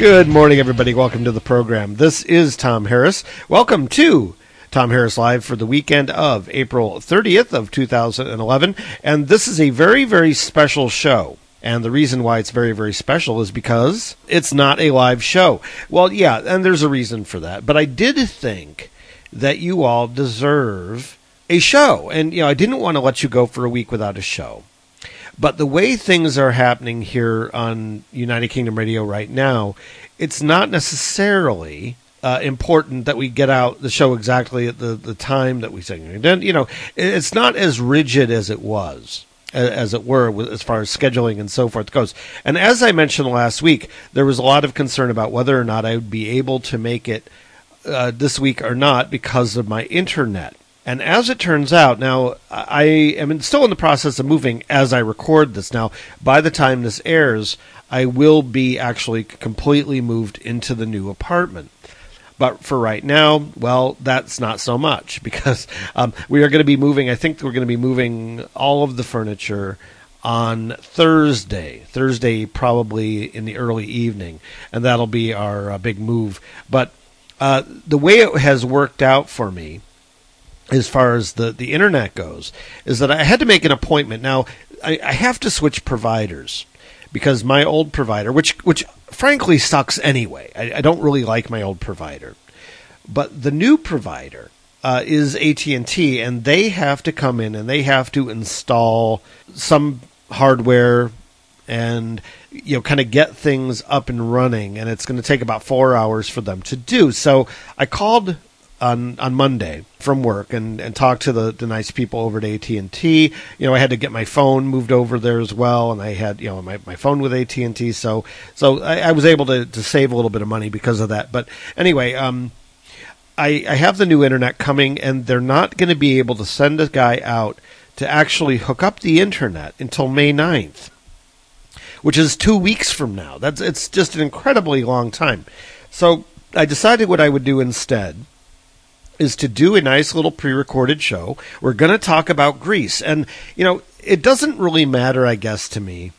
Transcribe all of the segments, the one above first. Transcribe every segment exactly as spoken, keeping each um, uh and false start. Good morning, everybody. Welcome to the program. This is Tom Harris. Welcome to Tom Harris Live for the weekend of April thirtieth of two thousand eleven. And this is a very, very special show. And the reason why it's very, very special is because it's not a live show. Well, yeah, and there's a reason for that. But I did think that you all deserve a show. And, you know, I didn't want to let you go for a week without a show. But the way things are happening here on United Kingdom Radio right now, it's not necessarily uh, important that we get out the show exactly at the, the time that we say. You know, it's not as rigid as it was. as it were, as far as scheduling and so forth goes. And as I mentioned last week, there was a lot of concern about whether or not I would be able to make it uh, this week or not because of my internet. And as it turns out, now, I am still in the process of moving as I record this. Now, by the time this airs, I will be actually completely moved into the new apartment. But for right now, well, that's not so much because um, we are going to be moving. I think we're going to be moving all of the furniture on Thursday, Thursday probably in the early evening, and that'll be our uh, big move. But uh, the way it has worked out for me as far as the, the internet goes is that I had to make an appointment. Now, I, I have to switch providers because my old provider, which which frankly sucks anyway. I, I don't really like my old provider. But the new provider uh, is A T and T, and they have to come in and they have to install some hardware and, you know, kind of get things up and running. And it's going to take about four hours for them to do. So I called on on Monday from work and, and talked to the, the nice people over at A T and T. You know, I had to get my phone moved over there as well, and I had, you know, my, my phone with A T and T, so so I, I was able to, to save a little bit of money because of that. But anyway, um, I, I have the new internet coming, and they're not going to be able to send a guy out to actually hook up the internet until May ninth, which is two weeks from now. That's it's just an incredibly long time. So I decided what I would do instead is to do a nice little pre-recorded show. We're going to talk about Greece. And, you know, it doesn't really matter, I guess, to me,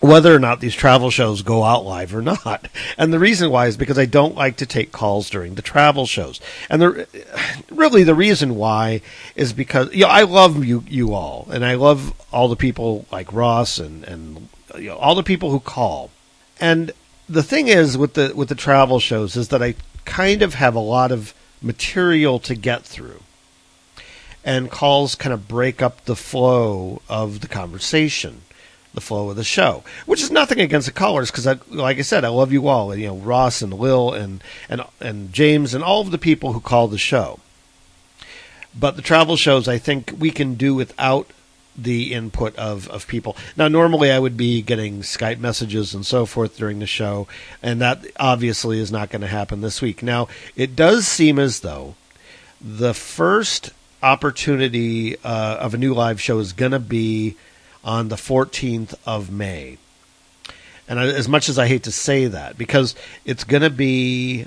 whether or not these travel shows go out live or not. And the reason why is because I don't like to take calls during the travel shows. And the, really the reason why is because, you know, I love you you all. And I love all the people like Ross and, and you know, all the people who call. And the thing is with the with the travel shows is that I kind of have a lot of material to get through, and calls kind of break up the flow of the conversation, the flow of the show, which is nothing against the callers because, I, like I said, I love you all, and, you know, Ross and Lil and and and James and all of the people who call the show. But the travel shows, I think we can do without the input of, of people. Now, normally I would be getting Skype messages and so forth during the show, and that obviously is not going to happen this week. Now, it does seem as though the first opportunity uh, of a new live show is going to be on the fourteenth of May. And I, as much as I hate to say that, because it's going to be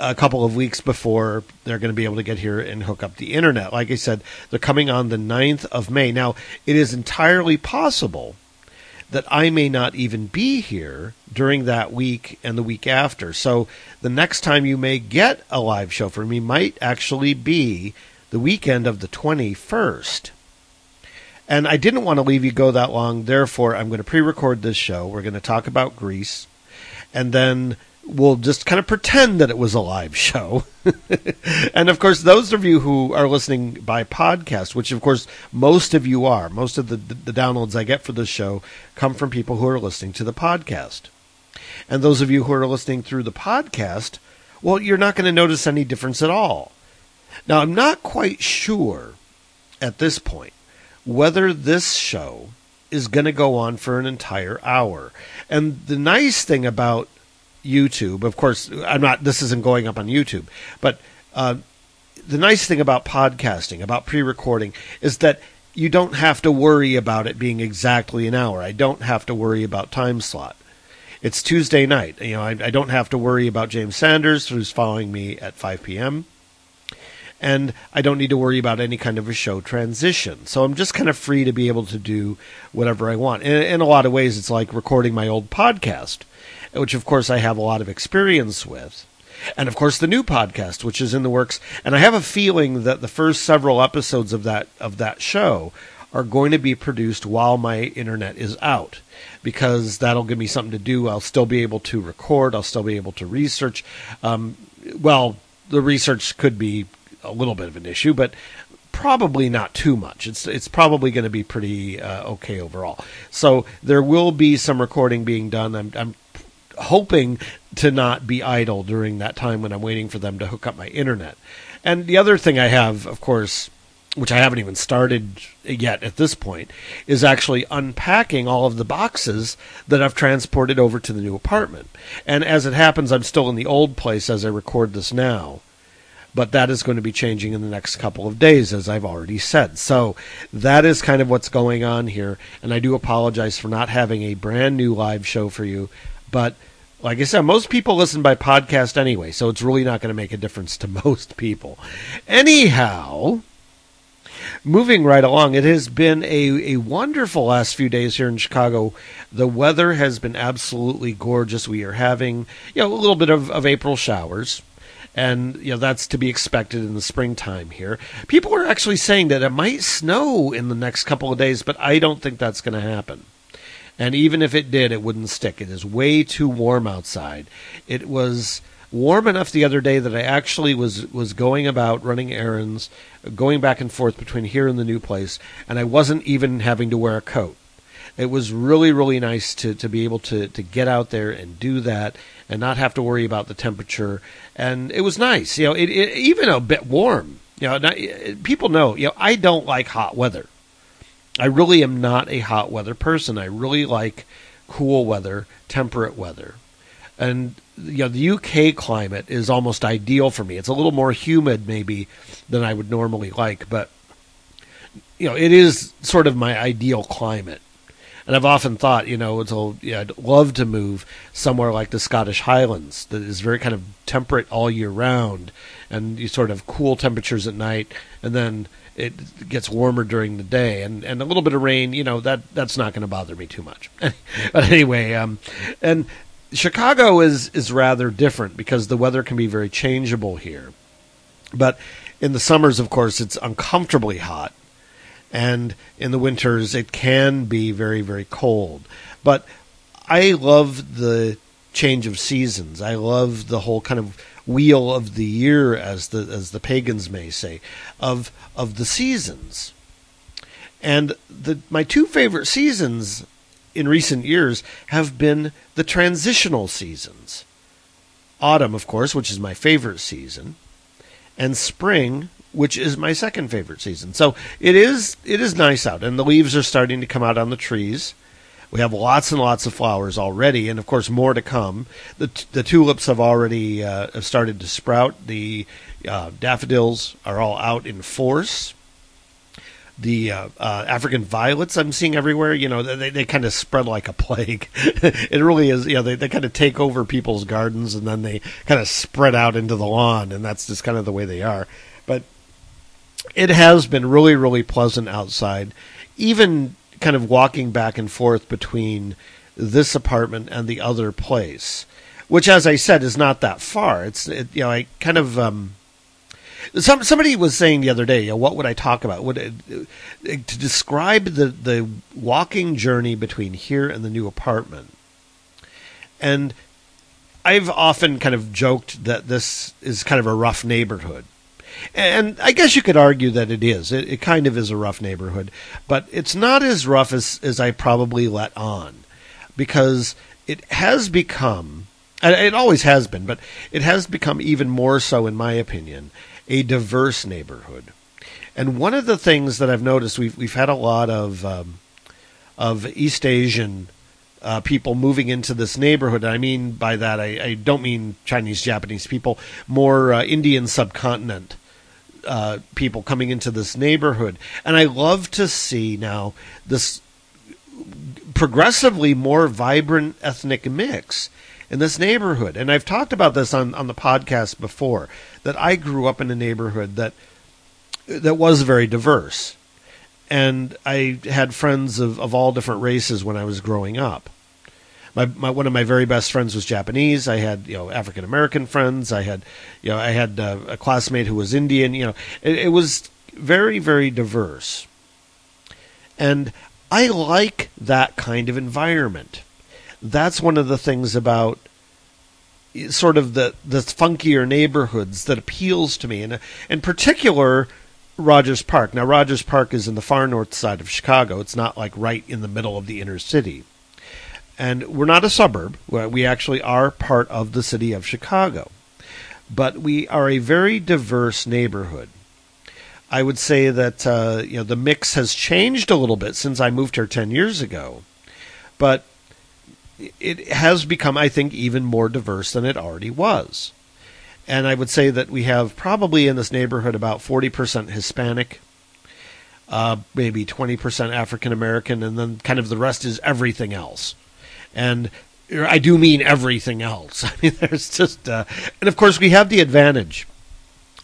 a couple of weeks before they're going to be able to get here and hook up the internet. Like I said, they're coming on the ninth of May. Now, it is entirely possible that I may not even be here during that week and the week after. So the next time you may get a live show from me might actually be the weekend of the twenty-first. And I didn't want to leave you go that long. Therefore, I'm going to pre-record this show. We're going to talk about Greece. And then we'll just kind of pretend that it was a live show. And, of course, those of you who are listening by podcast, which, of course, most of you are, most of the, the downloads I get for this show come from people who are listening to the podcast. And those of you who are listening through the podcast, well, you're not going to notice any difference at all. Now, I'm not quite sure at this point whether this show is going to go on for an entire hour. And the nice thing about YouTube, of course, I'm not, this isn't going up on YouTube, but uh, the nice thing about podcasting, about pre-recording, is that you don't have to worry about it being exactly an hour. I don't have to worry about time slot. It's Tuesday night. You know, I, I don't have to worry about James Sanders, who's following me at five p.m., and I don't need to worry about any kind of a show transition. So I'm just kind of free to be able to do whatever I want. In, in a lot of ways, it's like recording my old podcast. which, of course, I have a lot of experience with. And, of course, the new podcast, which is in the works. And I have a feeling that the first several episodes of that of that show are going to be produced while my internet is out, because that'll give me something to do. I'll still be able to record. I'll still be able to research. Um, well, the research could be a little bit of an issue, but probably not too much. It's it's probably going to be pretty uh, okay overall. So there will be some recording being done. I'm, I'm hoping to not be idle during that time when I'm waiting for them to hook up my internet. And the other thing I have, of course, which I haven't even started yet at this point, is actually unpacking all of the boxes that I've transported over to the new apartment. And as it happens, I'm still in the old place as I record this now. But that is going to be changing in the next couple of days, as I've already said. So that is kind of what's going on here. And I do apologize for not having a brand new live show for you. But like I said, most people listen by podcast anyway, so it's really not going to make a difference to most people. Anyhow, moving right along, it has been a, a wonderful last few days here in Chicago. The weather has been absolutely gorgeous. We are having, you know, a little bit of, of April showers. And, you know, that's to be expected in the springtime here. People are actually saying that it might snow in the next couple of days, but I don't think that's going to happen. And even if it did, it wouldn't stick. It is way too warm outside. It was warm enough the other day that I actually was, was going about running errands, going back and forth between here and the new place, and I wasn't even having to wear a coat. It was really, really nice to, to be able to, to get out there and do that and not have to worry about the temperature. And it was nice, you know, it, it, even a bit warm. You know, not, it, people know, you know, I don't like hot weather. I really am not a hot weather person. I really like cool weather, temperate weather. And, you know, the U K climate is almost ideal for me. It's a little more humid maybe than I would normally like, but, you know, it is sort of my ideal climate. And I've often thought, you know, it's a, yeah, I'd love to move somewhere like the Scottish Highlands that is very kind of temperate all year round, and you sort of cool temperatures at night, and then it gets warmer during the day. And, and a little bit of rain, you know, that that's not going to bother me too much. But anyway, um, and Chicago is, is rather different because the weather can be very changeable here. But in the summers, of course, it's uncomfortably hot. And in the winters, it can be very, very cold. But I love the change of seasons. I love the whole kind of wheel of the year, as the as the pagans may say, of of the seasons. And the my two favorite seasons in recent years have been the transitional seasons. Autumn, of course, which is my favorite season, and spring, which is my second favorite season. So it is it is nice out, and the leaves are starting to come out on the trees. We have lots and lots of flowers already, and of course more to come. The the tulips have already uh, have started to sprout. The uh, daffodils are all out in force. The uh, uh, African violets I'm seeing everywhere, you know, they they kind of spread like a plague. It really is, you know, they, they kind of take over people's gardens, and then they kind of spread out into the lawn, and that's just kind of the way they are. But it has been really, really pleasant outside, even kind of walking back and forth between this apartment and the other place, which, as I said, is not that far. It's, it, you know, I kind of, um, some, somebody was saying the other day, you know, what would I talk about? Would it, to describe the, the walking journey between here and the new apartment. And I've often kind of joked that this is kind of a rough neighborhood. And I guess you could argue that it is. It, it kind of is a rough neighborhood, but it's not as rough as, as I probably let on, because it has become, and it always has been, but it has become even more so, in my opinion, a diverse neighborhood. And one of the things that I've noticed, we've we've had a lot of um, of East Asian Uh, people moving into this neighborhood. I mean by that, I, I don't mean Chinese, Japanese people, more uh, Indian subcontinent uh, people coming into this neighborhood. And I love to see now this progressively more vibrant ethnic mix in this neighborhood. And I've talked about this on, on the podcast before, that I grew up in a neighborhood that that was very diverse. And I had friends of, of all different races when I was growing up. My, my one of my very best friends was Japanese. I had, you know, African American friends. I had, you know, I had uh, a classmate who was Indian. You know, it, it was very, very diverse, and I like that kind of environment. That's one of the things about sort of the, the funkier neighborhoods that appeals to me, and in particular Rogers Park. Now, Rogers Park is in the far north side of Chicago. It's not like right in the middle of the inner city. And we're not a suburb. We actually are part of the city of Chicago. But we are a very diverse neighborhood. I would say that uh, you know, the mix has changed a little bit since I moved here ten years ago. But it has become, I think, even more diverse than it already was. And I would say that we have probably in this neighborhood about forty percent Hispanic, uh, maybe twenty percent African American, and then kind of the rest is everything else. And I do mean everything else. I mean, there's just, uh, and of course we have the advantage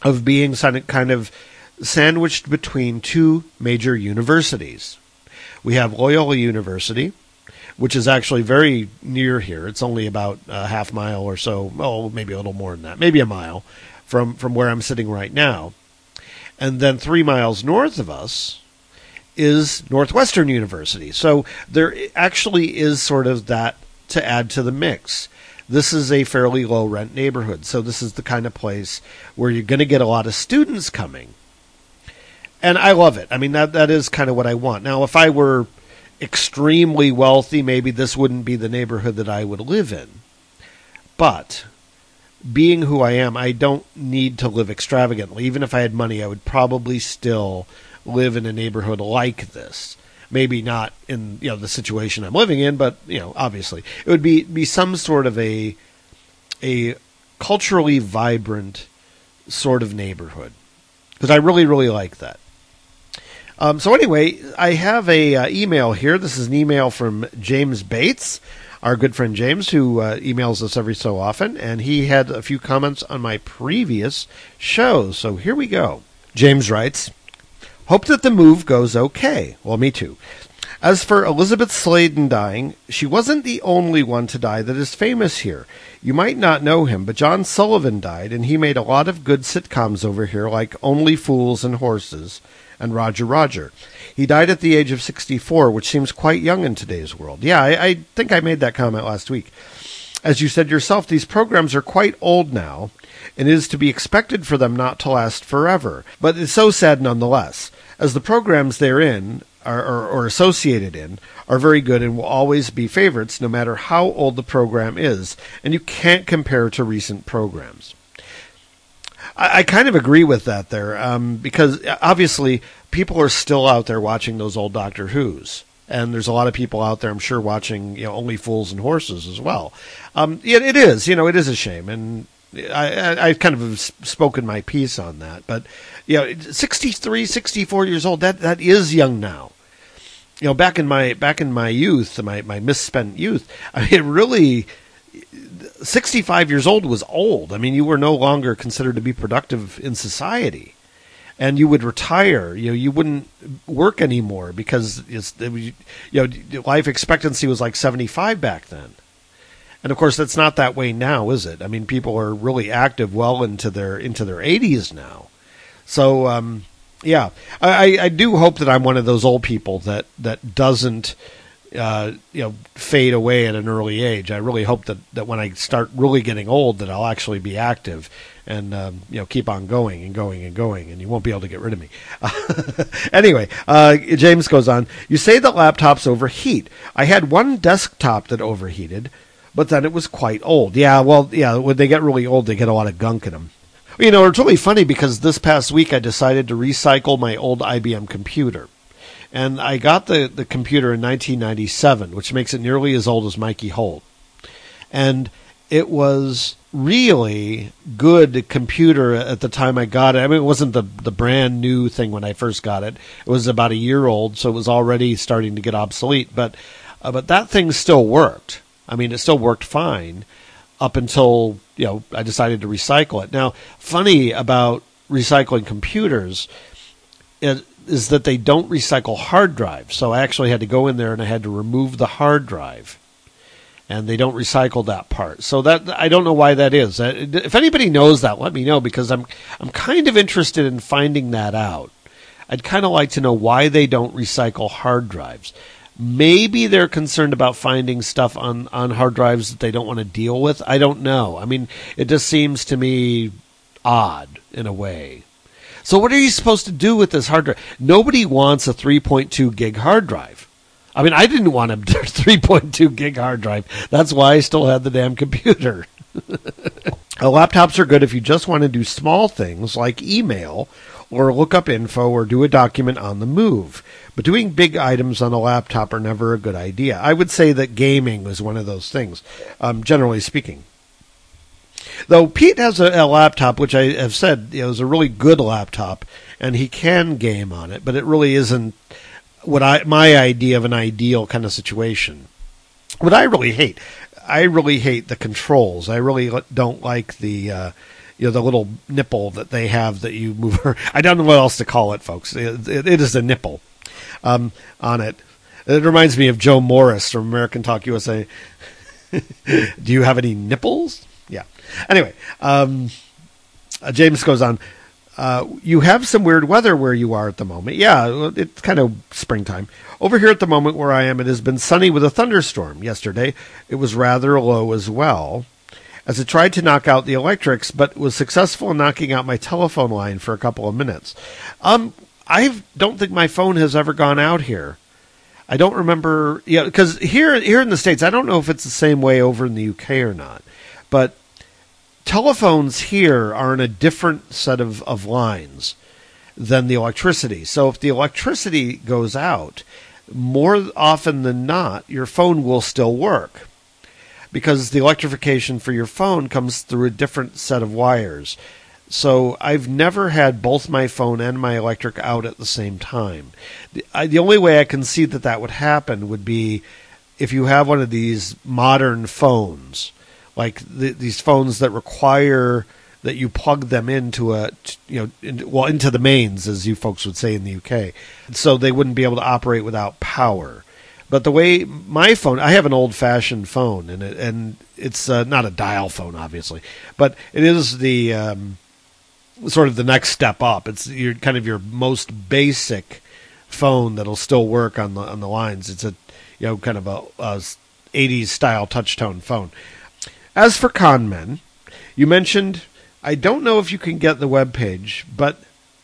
of being kind of sandwiched between two major universities. We have Loyola University, which is actually very near here. It's only about a half mile or so, oh, maybe a little more than that, maybe a mile from, from where I'm sitting right now. And then three miles north of us is Northwestern University. So there actually is sort of that to add to the mix. This is a fairly low-rent neighborhood, so this is the kind of place where you're going to get a lot of students coming. And I love it. I mean, that that is kind of what I want. Now, if I were extremely wealthy, maybe this wouldn't be the neighborhood that I would live in. But being who I am, I don't need to live extravagantly. Even if I had money, I would probably still live in a neighborhood like this. Maybe not in, you know, the situation I'm living in, but, you know, obviously it would be, be some sort of a a culturally vibrant sort of neighborhood, because I really, really like that. Um, so anyway, I have a uh, email here. This is an email from James Bates, our good friend James, who uh, emails us every so often, and he had a few comments on my previous show. So here we go. James writes, "Hope that the move goes okay." Well, me too. "As for Elizabeth Sladen dying, she wasn't the only one to die that is famous here. You might not know him, but John Sullivan died, and he made a lot of good sitcoms over here, like Only Fools and Horses and Roger Roger. He died at the age of sixty-four, which seems quite young in today's world." Yeah, I, I think I made that comment last week. "As you said yourself, these programs are quite old now, and it is to be expected for them not to last forever. But it's so sad nonetheless, as the programs they're in, are, or, or associated in, are very good and will always be favorites no matter how old the program is, and you can't compare to recent programs." I kind of agree with that there, um, because obviously people are still out there watching those old Doctor Who's, and there's a lot of people out there, I'm sure, watching, you know, Only Fools and Horses as well. Um, it, it is, you know, it is a shame, and I, I, I kind of have spoken my piece on that. But, you know, sixty-three, sixty-four years old, that, that is young now. You know, back in my back in my youth, my my misspent youth, I mean, it really. sixty-five years old was old. I mean, you were no longer considered to be productive in society, and you would retire. You know, you wouldn't work anymore because it's, you know, life expectancy was like seventy-five back then. And of course, that's not that way now, is it? I mean, people are really active well into their into their eighties now. So, um, yeah, I, I do hope that I'm one of those old people that that doesn't. Uh, you know, fade away at an early age. I really hope that, that when I start really getting old, that I'll actually be active and, um, you know, keep on going and going and going, and you won't be able to get rid of me. Anyway, uh, James goes on, "You say that laptops overheat. I had one desktop that overheated, but then it was quite old." Yeah, well, yeah, when they get really old, they get a lot of gunk in them. You know, it's really funny because this past week I decided to recycle my old I B M computer. And I got the, the computer in nineteen ninety-seven, which makes it nearly as old as Mikey Holt. And it was really good computer at the time I got it. I mean, it wasn't the, the brand new thing when I first got it. It was about a year old, so it was already starting to get obsolete. But uh, but that thing still worked. I mean, it still worked fine up until, you know, I decided to recycle it. Now, funny about recycling computers is... is that they don't recycle hard drives. So I actually had to go in there and I had to remove the hard drive. and they don't recycle that part. So that I don't know why that is. If anybody knows that, let me know, because I'm I'm kind of interested in finding that out. I'd kind of like to know why they don't recycle hard drives. Maybe they're concerned about finding stuff on, on hard drives that they don't want to deal with. I don't know. I mean, it just seems to me odd in a way. So what are you supposed to do with this hard drive? Nobody wants a three point two gig hard drive. I mean, I didn't want a three point two gig hard drive. That's why I still had the damn computer. Laptops are good if you just want to do small things like email or look up info or do a document on the move. But doing big items on a laptop are never a good idea. I would say that gaming was one of those things, um, generally speaking. Though Pete has a, a laptop, which I have said, you know, is a really good laptop, and he can game on it, but it really isn't what I my idea of an ideal kind of situation. What I really hate, I really hate the controls. I really don't like the... Uh, You know, the little nipple that they have that you move. I don't know what else to call it, folks. It, it, it is a nipple um, on it. It reminds me of Joe Morris from American Talk U S A. Do you have any nipples? Yeah. Anyway, um, uh, James goes on. Uh, you have some weird weather where you are at the moment. Yeah, it's kind of springtime. Over here at the moment where I am, it has been sunny with a thunderstorm yesterday. It was rather low as well, as I tried to knock out the electrics, but was successful in knocking out my telephone line for a couple of minutes. Um, I don't think my phone has ever gone out here. I don't remember, yeah, you know, because here, here in the States, I don't know if it's the same way over in the U K or not, but telephones here are in a different set of, of lines than the electricity. So if the electricity goes out, more often than not, your phone will still work, because the electrification for your phone comes through a different set of wires. So I've never had both my phone and my electric out at the same time. The, I, the only way I can see that that would happen would be if you have one of these modern phones, like the, these phones that require that you plug them into a, you know, in, well, into the mains, as you folks would say in the U K. So they wouldn't be able to operate without power. But the way my phone, I have an old-fashioned phone, and it, and it's uh, not a dial phone, obviously, but it is the um, sort of the next step up. It's your kind of your most basic phone that'll still work on the on the lines. It's a you know kind of a, a eighties style touch-tone phone. As for con men, you mentioned, I don't know if you can get the webpage, but.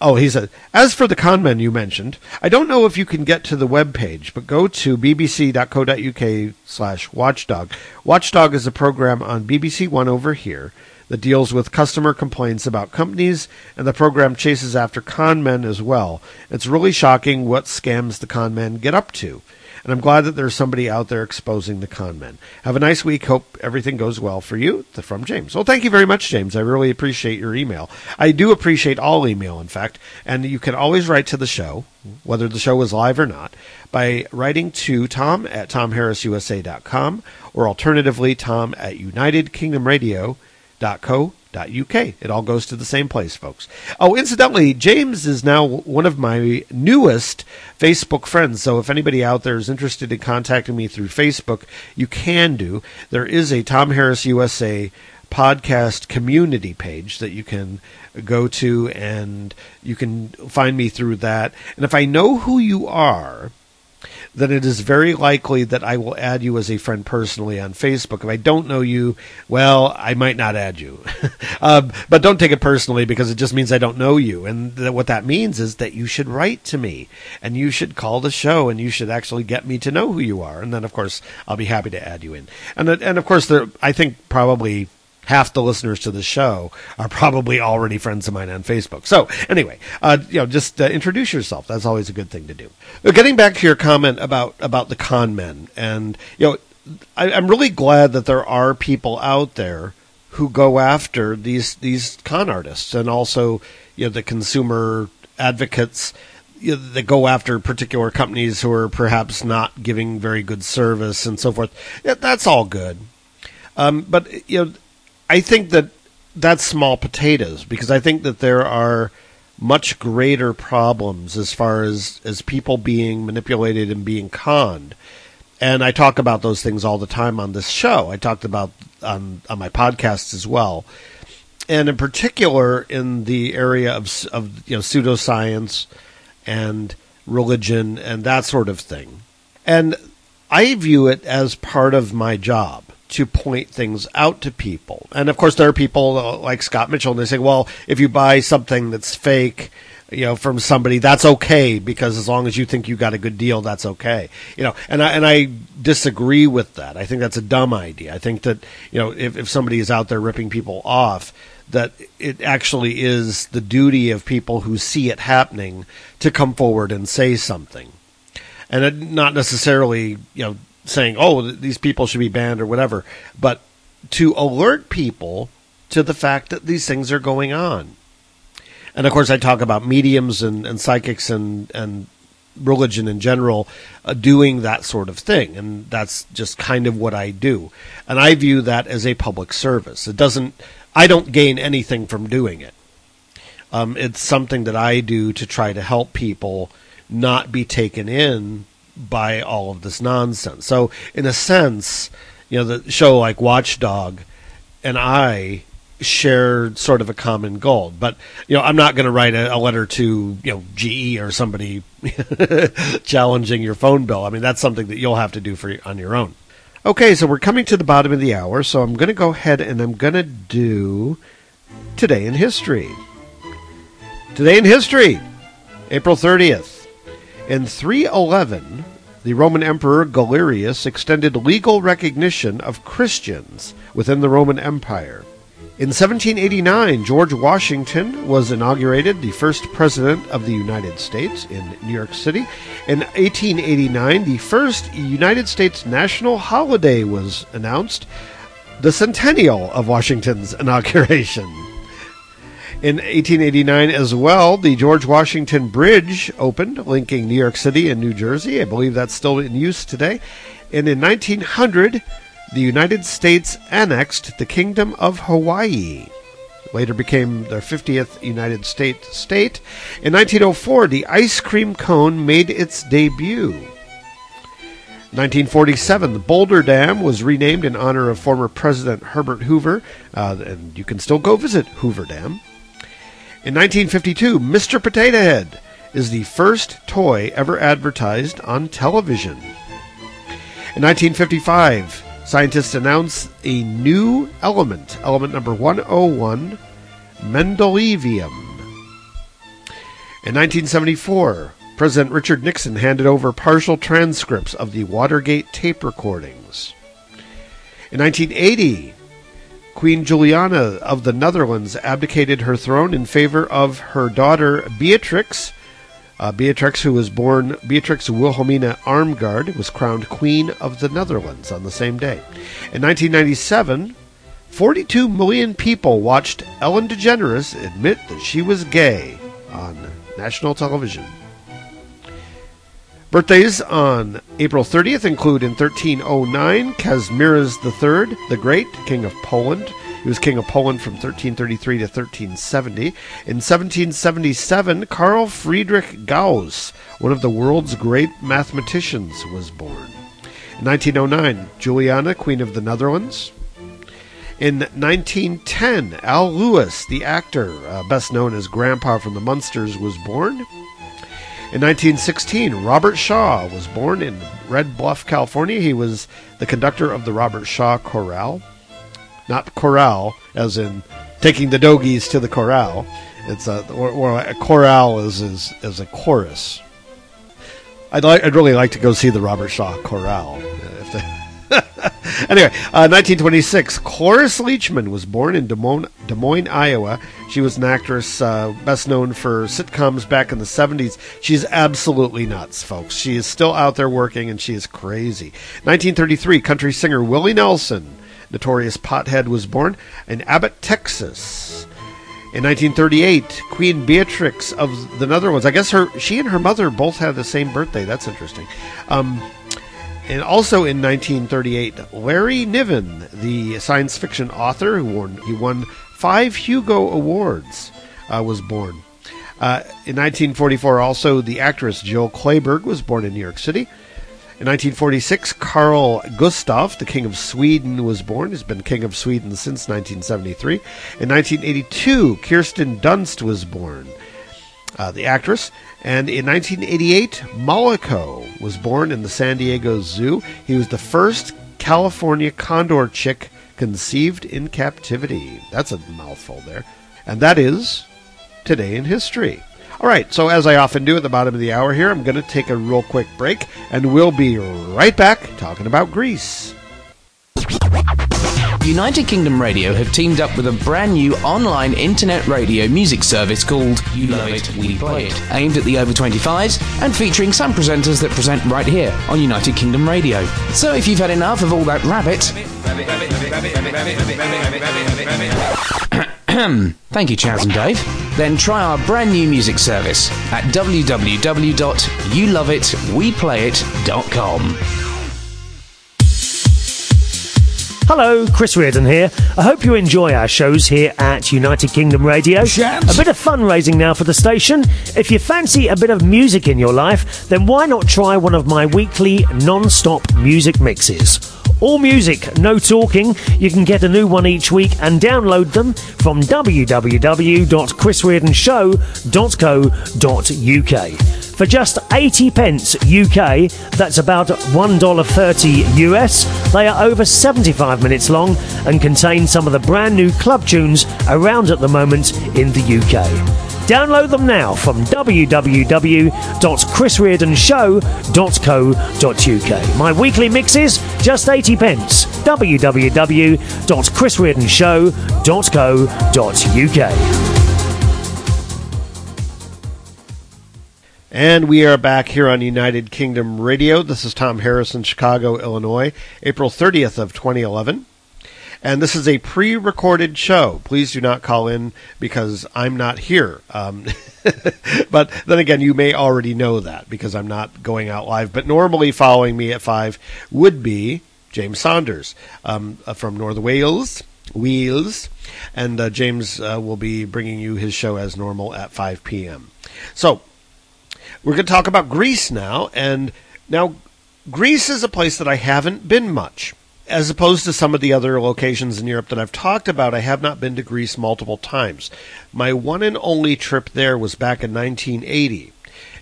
Oh, he said, as for the con men you mentioned, I don't know if you can get to the webpage, but go to bbc.co.uk slash watchdog. Watchdog is a program on B B C One over here that deals with customer complaints about companies, and the program chases after con men as well. It's really shocking what scams the con men get up to, and I'm glad that there's somebody out there exposing the con men. Have a nice week. Hope everything goes well for you. From James. Well, thank you very much, James. I really appreciate your email. I do appreciate all email, in fact. And you can always write to the show, whether the show is live or not, by writing to Tom at tom harris u s a dot com or alternatively Tom at united kingdom radio dot co dot uk. It all goes to the same place, folks. Oh, incidentally, James is now one of my newest Facebook friends, so if anybody out there is interested in contacting me through Facebook, you can do. There is a Tom Harris U S A podcast community page that you can go to, and you can find me through that. And if I know who you are, then it is very likely that I will add you as a friend personally on Facebook. If I don't know you, well, I might not add you. um, but don't take it personally, because it just means I don't know you. And th- what that means is that you should write to me, and you should call the show, and you should actually get me to know who you are. And then, of course, I'll be happy to add you in. And, and of course, there, I think probably half the listeners to the show are probably already friends of mine on Facebook. So anyway, uh, you know, just uh, introduce yourself. That's always a good thing to do. Getting back to your comment about, about the con men, and you know, I, I'm really glad that there are people out there who go after these these con artists, and also you know the consumer advocates, you know, that go after particular companies who are perhaps not giving very good service and so forth. Yeah, that's all good, um, but you know. I think that that's small potatoes, because I think that there are much greater problems as far as, as people being manipulated and being conned. And I talk about those things all the time on this show. I talked about on on my podcasts as well. And in particular, in the area of, of you know, pseudoscience and religion and that sort of thing. And I view it as part of my job to point things out to people. And, of course, there are people like Scott Mitchell, and they say, well, if you buy something that's fake, you know, from somebody, that's okay, because as long as you think you got a good deal, that's okay. You know, and I, and I disagree with that. I think that's a dumb idea. I think that, you know, if, if somebody is out there ripping people off, that it actually is the duty of people who see it happening to come forward and say something. And it, not necessarily, you know, saying, oh, these people should be banned or whatever, but to alert people to the fact that these things are going on. And, of course, I talk about mediums and, and psychics and, and religion in general uh, doing that sort of thing, and that's just kind of what I do. And I view that as a public service. It doesn't – I don't gain anything from doing it. Um, it's something that I do to try to help people not be taken in by all of this nonsense. So, in a sense, you know, the show like Watchdog and I – share sort of a common goal, but you know, I'm not going to write a, a letter to, you know, G E or somebody challenging your phone bill. I mean, that's something that you'll have to do for on your own. Okay, so we're coming to the bottom of the hour, so I'm going to go ahead and I'm going to do Today in History. Today in History, April thirtieth. In three eleven, the Roman Emperor Galerius extended legal recognition of Christians within the Roman Empire. In seventeen eighty-nine, George Washington was inaugurated the first president of the United States in New York City. In eighteen eighty-nine, the first United States national holiday was announced, the centennial of Washington's inauguration. In eighteen eighty-nine as well, the George Washington Bridge opened, linking New York City and New Jersey. I believe that's still in use today. And in nineteen hundred, the United States annexed the Kingdom of Hawaii. Later became their fiftieth United States state. In nineteen oh four, the ice cream cone made its debut. nineteen forty-seven, the Boulder Dam was renamed in honor of former President Herbert Hoover. Uh, and you can still go visit Hoover Dam. In nineteen fifty-two, Mister Potato Head is the first toy ever advertised on television. In nineteen fifty-five... scientists announce a new element, element number one oh one, mendelevium. In nineteen seventy-four, President Richard Nixon handed over partial transcripts of the Watergate tape recordings. In nineteen eighty, Queen Juliana of the Netherlands abdicated her throne in favor of her daughter Beatrix. Uh, Beatrix, who was born Beatrix Wilhelmina Armgard, was crowned Queen of the Netherlands on the same day. In nineteen ninety-seven, forty-two million people watched Ellen DeGeneres admit that she was gay on national television. Birthdays on April thirtieth include in thirteen oh nine, Kazimierz the third, the Great, King of Poland. He was King of Poland from thirteen thirty-three to thirteen seventy. In seventeen seventy-seven, Carl Friedrich Gauss, one of the world's great mathematicians, was born. In nineteen oh nine, Juliana, Queen of the Netherlands. In nineteen ten, Al Lewis, the actor, uh, best known as Grandpa from the Munsters, was born. In nineteen sixteen, Robert Shaw was born in Red Bluff, California. He was the conductor of the Robert Shaw Chorale. Not corral, as in taking the doggies to the corral. It's a, or, or a corral is, is is a chorus. I'd like, I'd really like to go see the Robert Shaw Chorale. If anyway, uh, nineteen twenty-six, Cloris Leachman was born in Des Moines, Des Moines, Iowa. She was an actress uh, best known for sitcoms back in the seventies. She's absolutely nuts, folks. She is still out there working, and she is crazy. nineteen thirty-three, country singer Willie Nelson, notorious pothead, was born in Abbott, Texas. In nineteen thirty-eight, Queen Beatrix of the Netherlands, I guess her, she and her mother both had the same birthday. That's interesting. Um, and also in nineteen thirty-eight, Larry Niven, the science fiction author who won, he won five Hugo Awards, uh, was born. Uh, in nineteen forty-four, also, the actress Jill Clayburgh was born in New York City. In nineteen forty-six, Carl Gustaf, the King of Sweden, was born. He's been King of Sweden since nineteen seventy-three. In nineteen eighty-two, Kirsten Dunst was born, uh, the actress. And in nineteen eighty-eight, Moloko was born in the San Diego Zoo. He was the first California condor chick conceived in captivity. That's a mouthful there. And that is Today in History. All right, so as I often do at the bottom of the hour here, I'm going to take a real quick break, and we'll be right back talking about Greece. United Kingdom Radio have teamed up with a brand new online internet radio music service called You Love It, We Play It, aimed at the over twenty-fives and featuring some presenters that present right here on United Kingdom Radio. So if you've had enough of all that rabbit... Thank you, Chaz and Dave. Then try our brand new music service at w w w dot you love it we play it dot com. Hello, Chris Reardon here. I hope you enjoy our shows here at United Kingdom Radio. Chance. A bit of fundraising now for the station. If you fancy a bit of music in your life, then why not try one of my weekly non-stop music mixes? All music, no talking. You can get a new one each week and download them from w w w dot chris reardon show dot co dot u k. For just eighty pence U K, that's about one dollar thirty U S, they are over seventy-five minutes long and contain some of the brand new club tunes around at the moment in the U K. Download them now from w w w dot chris reardon show dot co dot u k. My weekly mixes, just eighty pence, w w w dot chris reardon show dot co dot u k. And we are back here on United Kingdom Radio. This is Tom Harris in Chicago, Illinois, April thirtieth of twenty eleven. And this is a pre-recorded show. Please do not call in because I'm not here. Um, but then again, you may already know that because I'm not going out live. But normally following me at five would be James Saunders um, from North Wales. Wheels. And uh, James uh, will be bringing you his show as normal at five p.m. So, we're going to talk about Greece now, and now Greece is a place that I haven't been much. As opposed to some of the other locations in Europe that I've talked about, I have not been to Greece multiple times. My one and only trip there was back in nineteen eighty,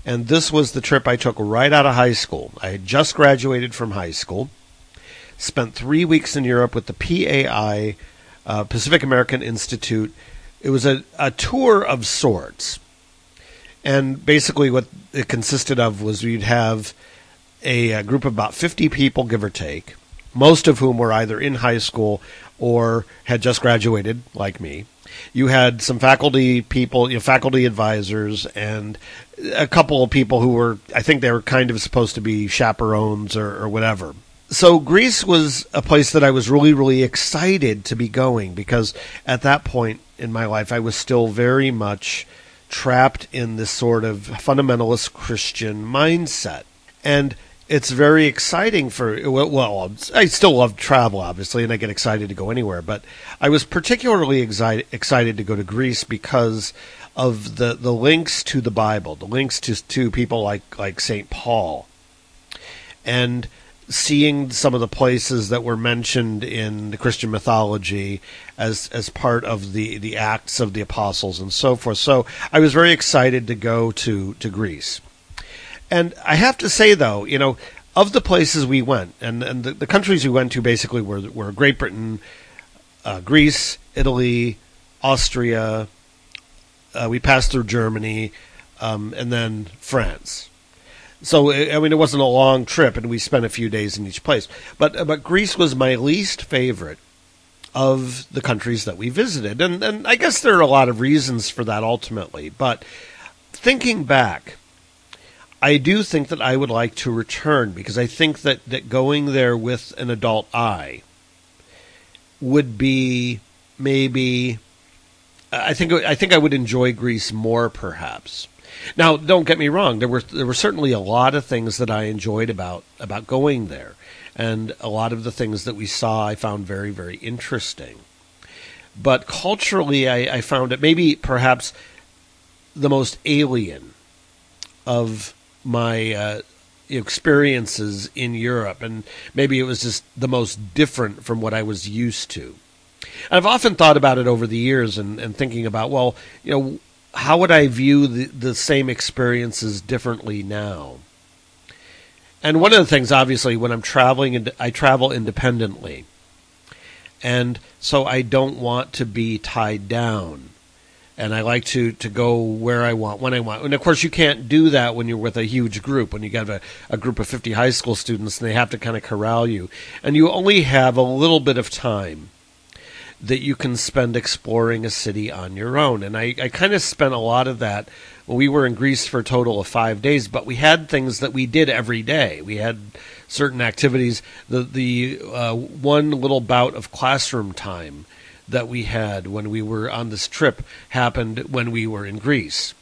and this was the trip I took right out of high school. I had just graduated from high school, spent three weeks in Europe with the P A I, uh, Pacific American Institute. It was a, a tour of sorts. And basically what it consisted of was we'd have a, a group of about fifty people, give or take, most of whom were either in high school or had just graduated, like me. You had some faculty people, you know, faculty advisors, and a couple of people who were, I think they were kind of supposed to be chaperones or, or whatever. So Greece was a place that I was really, really excited to be going because at that point in my life, I was still very much trapped in this sort of fundamentalist Christian mindset. And it's very exciting for, well, I still love travel, obviously, and I get excited to go anywhere. But I was particularly exi- excited to go to Greece because of the, the links to the Bible, the links to, to people like, like Saint Paul, and seeing some of the places that were mentioned in the Christian mythology as as part of the, the Acts of the Apostles and so forth. So I was very excited to go to, to Greece. And I have to say, though, you know, of the places we went, and, and the, the countries we went to basically were, were Great Britain, uh, Greece, Italy, Austria, uh, we passed through Germany, um, and then France. So, I mean, it wasn't a long trip, and we spent a few days in each place. But but Greece was my least favorite of the countries that we visited. And, and I guess there are a lot of reasons for that ultimately. But thinking back, I do think that I would like to return, because I think that, that going there with an adult eye would be maybe... I think I think I would enjoy Greece more, perhaps. Now, don't get me wrong. There were there were certainly a lot of things that I enjoyed about about going there, and a lot of the things that we saw I found very, very interesting. But culturally, I, I found it maybe perhaps the most alien of my uh, experiences in Europe, and maybe it was just the most different from what I was used to. I've often thought about it over the years and, and thinking about, well, you know, how would I view the, the same experiences differently now? And one of the things, obviously, when I'm traveling, and I travel independently, and so I don't want to be tied down. And I like to, to go where I want, when I want. And, of course, you can't do that when you're with a huge group, when you got a, a group of fifty high school students and they have to kind of corral you. And you only have a little bit of time that you can spend exploring a city on your own. And I, I kind of spent a lot of that. We were in Greece for a total of five days, but we had things that we did every day. We had certain activities. The, the uh, one little bout of classroom time that we had when we were on this trip happened when we were in Greece.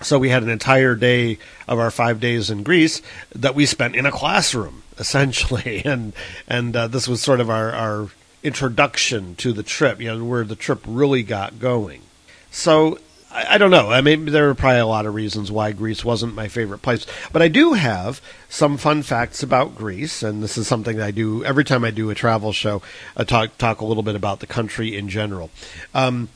So we had an entire day of our five days in Greece that we spent in a classroom, essentially. And and uh, this was sort of our, our introduction to the trip, you know, where the trip really got going. So I, I don't know. I mean, there were probably a lot of reasons why Greece wasn't my favorite place. But I do have some fun facts about Greece, and this is something that I do every time I do a travel show. I talk, talk a little bit about the country in general. Um,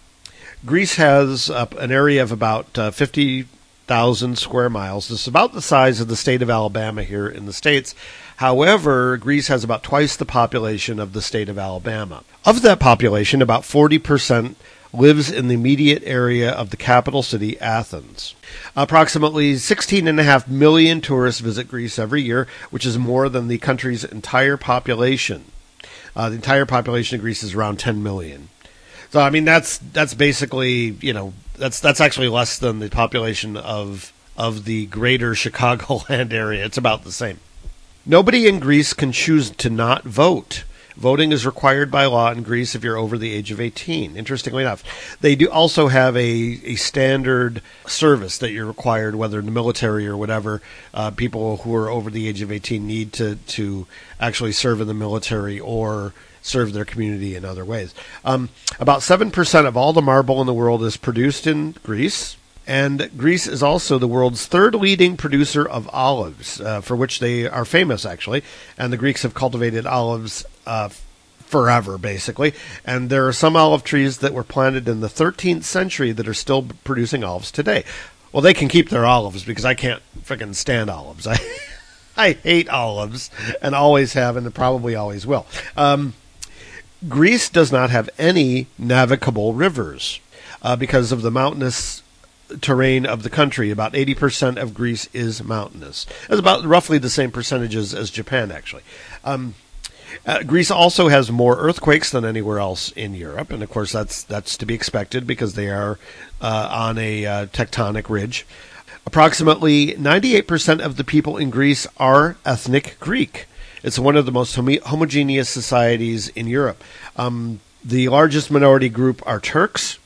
Greece has uh, an area of about uh, fifty thousand square miles. It's about the size of the state of Alabama here in the States. However, Greece has about twice the population of the state of Alabama. Of that population, about forty percent lives in the immediate area of the capital city, Athens. Approximately sixteen point five million tourists visit Greece every year, which is more than the country's entire population. Uh, the entire population of Greece is around ten million. So, I mean, that's that's basically, you know, that's that's actually less than the population of of the greater Chicagoland area. It's about the same. Nobody in Greece can choose to not vote. Voting is required by law in Greece if you're over the age of eighteen. Interestingly enough, they do also have a, a standard service that you're required, whether in the military or whatever. Uh, people who are over the age of eighteen need to, to actually serve in the military or serve their community in other ways. Um, about seven percent of all the marble in the world is produced in Greece. And Greece is also the world's third leading producer of olives, uh, for which they are famous, actually. And the Greeks have cultivated olives uh, forever, basically. And there are some olive trees that were planted in the thirteenth century that are still producing olives today. Well, they can keep their olives because I can't freaking stand olives. I, I hate olives and always have and probably always will. Um, Greece does not have any navigable rivers uh, because of the mountainous terrain of the country. About eighty percent of Greece is mountainous. That's about roughly the same percentages as Japan, actually. Um, uh, Greece also has more earthquakes than anywhere else in Europe, and of course that's that's to be expected because they are uh, on a uh, tectonic ridge. Approximately ninety-eight percent of the people in Greece are ethnic Greek. It's one of the most hom- homogeneous societies in Europe. Um, the largest minority group are Turks,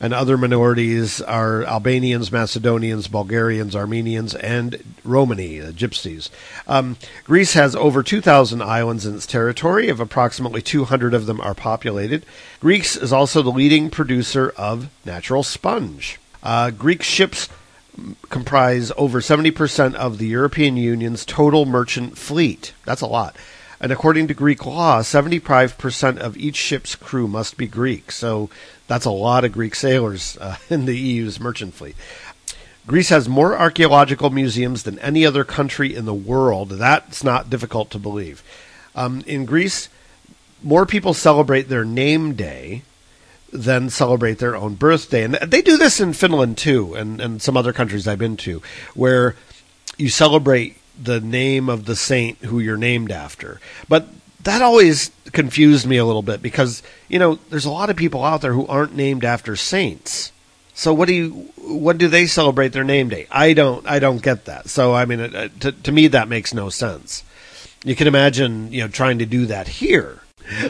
and other minorities are Albanians, Macedonians, Bulgarians, Armenians, and Romani, uh, gypsies. Um, Greece has over two thousand islands in its territory. Of approximately two hundred of them are populated. Greece is also the leading producer of natural sponge. Uh, Greek ships comprise over seventy percent of the European Union's total merchant fleet. That's a lot. And according to Greek law, seventy-five percent of each ship's crew must be Greek. So that's a lot of Greek sailors uh, in the E U's merchant fleet. Greece has more archaeological museums than any other country in the world. That's not difficult to believe. Um, in Greece, more people celebrate their name day than celebrate their own birthday. And they do this in Finland, too, and, and some other countries I've been to, where you celebrate the name of the saint who you're named after. But that always confused me a little bit because, you know, there's a lot of people out there who aren't named after saints. So what do you, what do they celebrate their name day? I don't, I don't get that. So, I mean, it, to, to me, that makes no sense. You can imagine, you know, trying to do that here.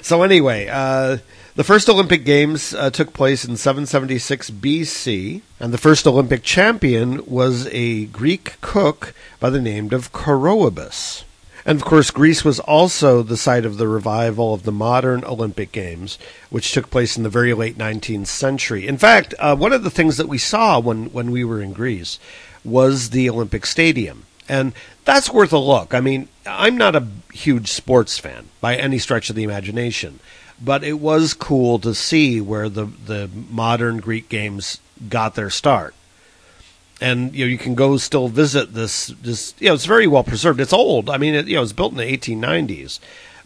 So anyway, uh, the first Olympic Games uh, took place in seven seventy-six B C, and the first Olympic champion was a Greek cook by the name of Coroebus. And, of course, Greece was also the site of the revival of the modern Olympic Games, which took place in the very late nineteenth century. In fact, uh, one of the things that we saw when, when we were in Greece was the Olympic Stadium. And that's worth a look. I mean, I'm not a huge sports fan by any stretch of the imagination, but it was cool to see where the, the modern Greek games got their start. And, you know, you can go still visit this, this, you know, it's very well preserved. It's old. I mean, it, you know, it's built in the eighteen nineties,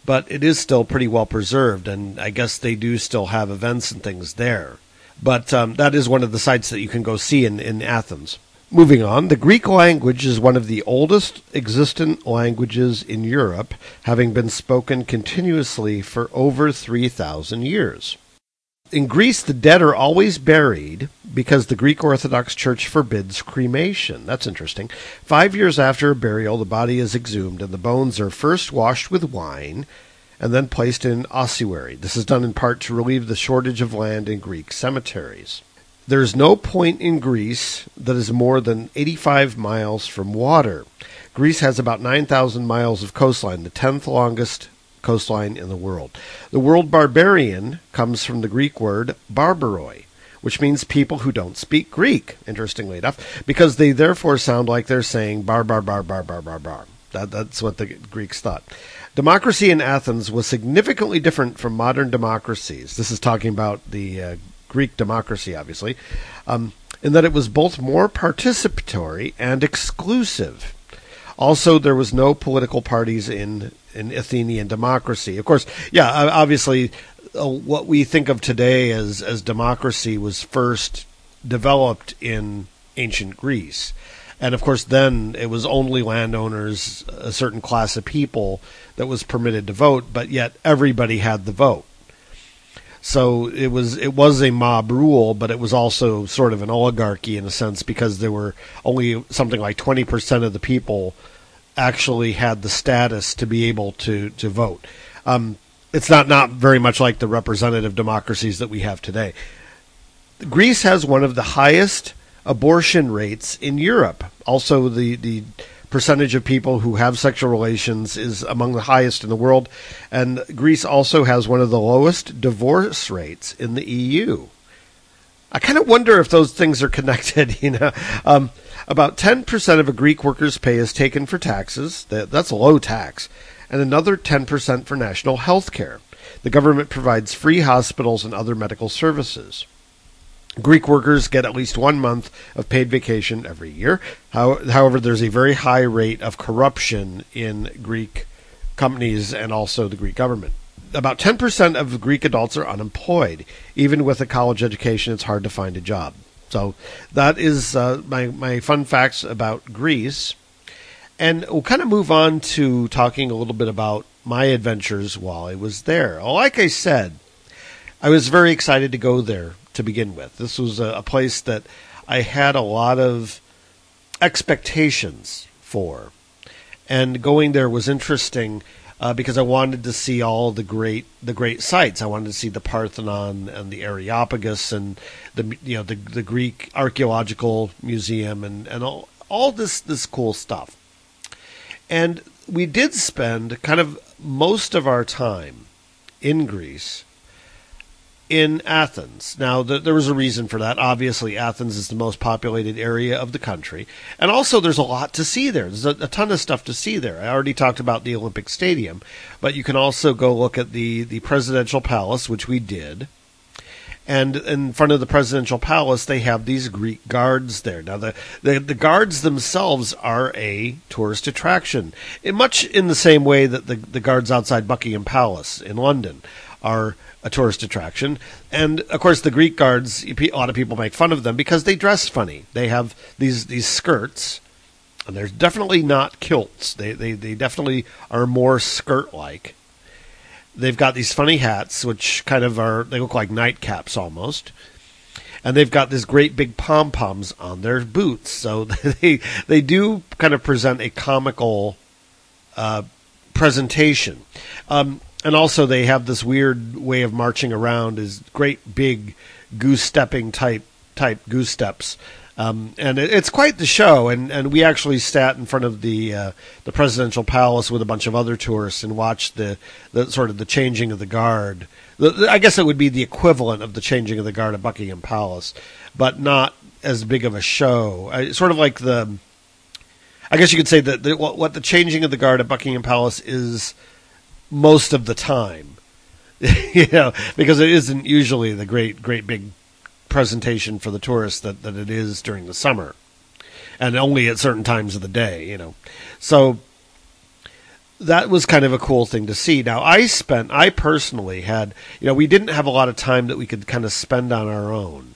but it is still pretty well preserved. And I guess they do still have events and things there. But um, that is one of the sites that you can go see in, in Athens. Moving on, the Greek language is one of the oldest existent languages in Europe, having been spoken continuously for over three thousand years. In Greece, the dead are always buried because the Greek Orthodox Church forbids cremation. That's interesting. Five years after burial, the body is exhumed and the bones are first washed with wine and then placed in an ossuary. This is done in part to relieve the shortage of land in Greek cemeteries. There is no point in Greece that is more than eighty-five miles from water. Greece has about nine thousand miles of coastline, the tenth longest coastline in the world. The word barbarian comes from the Greek word barbaroi, which means people who don't speak Greek, interestingly enough, because they therefore sound like they're saying bar, bar, bar, bar, bar, bar, bar. That, that's what the Greeks thought. Democracy in Athens was significantly different from modern democracies. This is talking about the uh, Greek democracy, obviously, um, in that it was both more participatory and exclusive. Also, there was no political parties in in Athenian democracy. Of course, yeah, obviously, uh, what we think of today as, as democracy was first developed in ancient Greece. And, of course, then it was only landowners, a certain class of people, that was permitted to vote, but yet everybody had the vote. So it was it was a mob rule, but it was also sort of an oligarchy in a sense, because there were only something like twenty percent of the people actually had the status to be able to, to vote. Um, it's not, not very much like the representative democracies that we have today. Greece has one of the highest abortion rates in Europe. Also, the, the percentage of people who have sexual relations is among the highest in the world, and Greece also has one of the lowest divorce rates in the E U. I kind of wonder if those things are connected, you know. Um, about ten percent of a Greek worker's pay is taken for taxes. That, that's low tax. And another ten percent for national health care. The government provides free hospitals and other medical services. Greek workers get at least one month of paid vacation every year. However, there's a very high rate of corruption in Greek companies and also the Greek government. About ten percent of Greek adults are unemployed. Even with a college education, it's hard to find a job. So that is uh, my, my fun facts about Greece. And we'll kind of move on to talking a little bit about my adventures while I was there. Like I said, I was very excited to go there to begin with. This was a, a place that I had a lot of expectations for. And going there was interesting uh, because I wanted to see all the great the great sites. I wanted to see the Parthenon and the Areopagus and the you know the, the Greek Archaeological Museum and, and all, all this, this cool stuff. And we did spend kind of most of our time in Greece in Athens. Now, th- there was a reason for that. Obviously, Athens is the most populated area of the country. And also, there's a lot to see there. There's a, a ton of stuff to see there. I already talked about the Olympic Stadium, but you can also go look at the, the Presidential Palace, which we did. And in front of the Presidential Palace, they have these Greek guards there. Now, the, the, the guards themselves are a tourist attraction, in much in the same way that the, the guards outside Buckingham Palace in London are a tourist attraction. And, of course, the Greek guards, a lot of people make fun of them because they dress funny. They have these these skirts, and they're definitely not kilts. They they, they definitely are more skirt-like. They've got these funny hats, which kind of are, they look like nightcaps almost. And they've got these great big pom-poms on their boots. So they, they do kind of present a comical uh, presentation. Um And also they have this weird way of marching around, is great big goose-stepping type type goose steps. Um, and it, it's quite the show. And, and we actually sat in front of the uh, the Presidential Palace with a bunch of other tourists and watched the, the sort of the changing of the guard. The, the, I guess it would be the equivalent of the changing of the guard at Buckingham Palace, but not as big of a show. Uh, sort of like the... I guess you could say that the, what, what the changing of the guard at Buckingham Palace is most of the time, you know, because it isn't usually the great, great big presentation for the tourists that, that it is during the summer, and only at certain times of the day, you know. So that was kind of a cool thing to see. Now, I spent, I personally had, you know, we didn't have a lot of time that we could kind of spend on our own.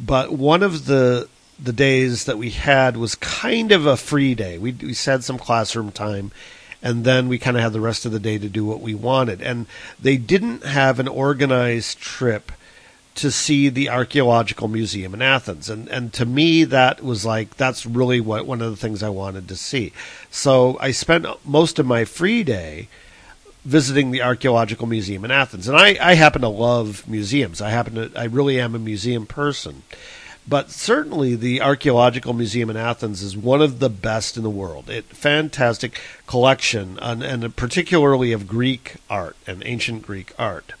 But one of the the days that we had was kind of a free day. We, we had some classroom time, and then we kind of had the rest of the day to do what we wanted. And they didn't have an organized trip to see the Archaeological Museum in Athens. And and to me, that was like, that's really what one of the things I wanted to see. So I spent most of my free day visiting the Archaeological Museum in Athens. And I, I happen to love museums. I happen to, I really am a museum person. But certainly the Archaeological Museum in Athens is one of the best in the world. It fantastic collection, and, and particularly of Greek art and ancient Greek art.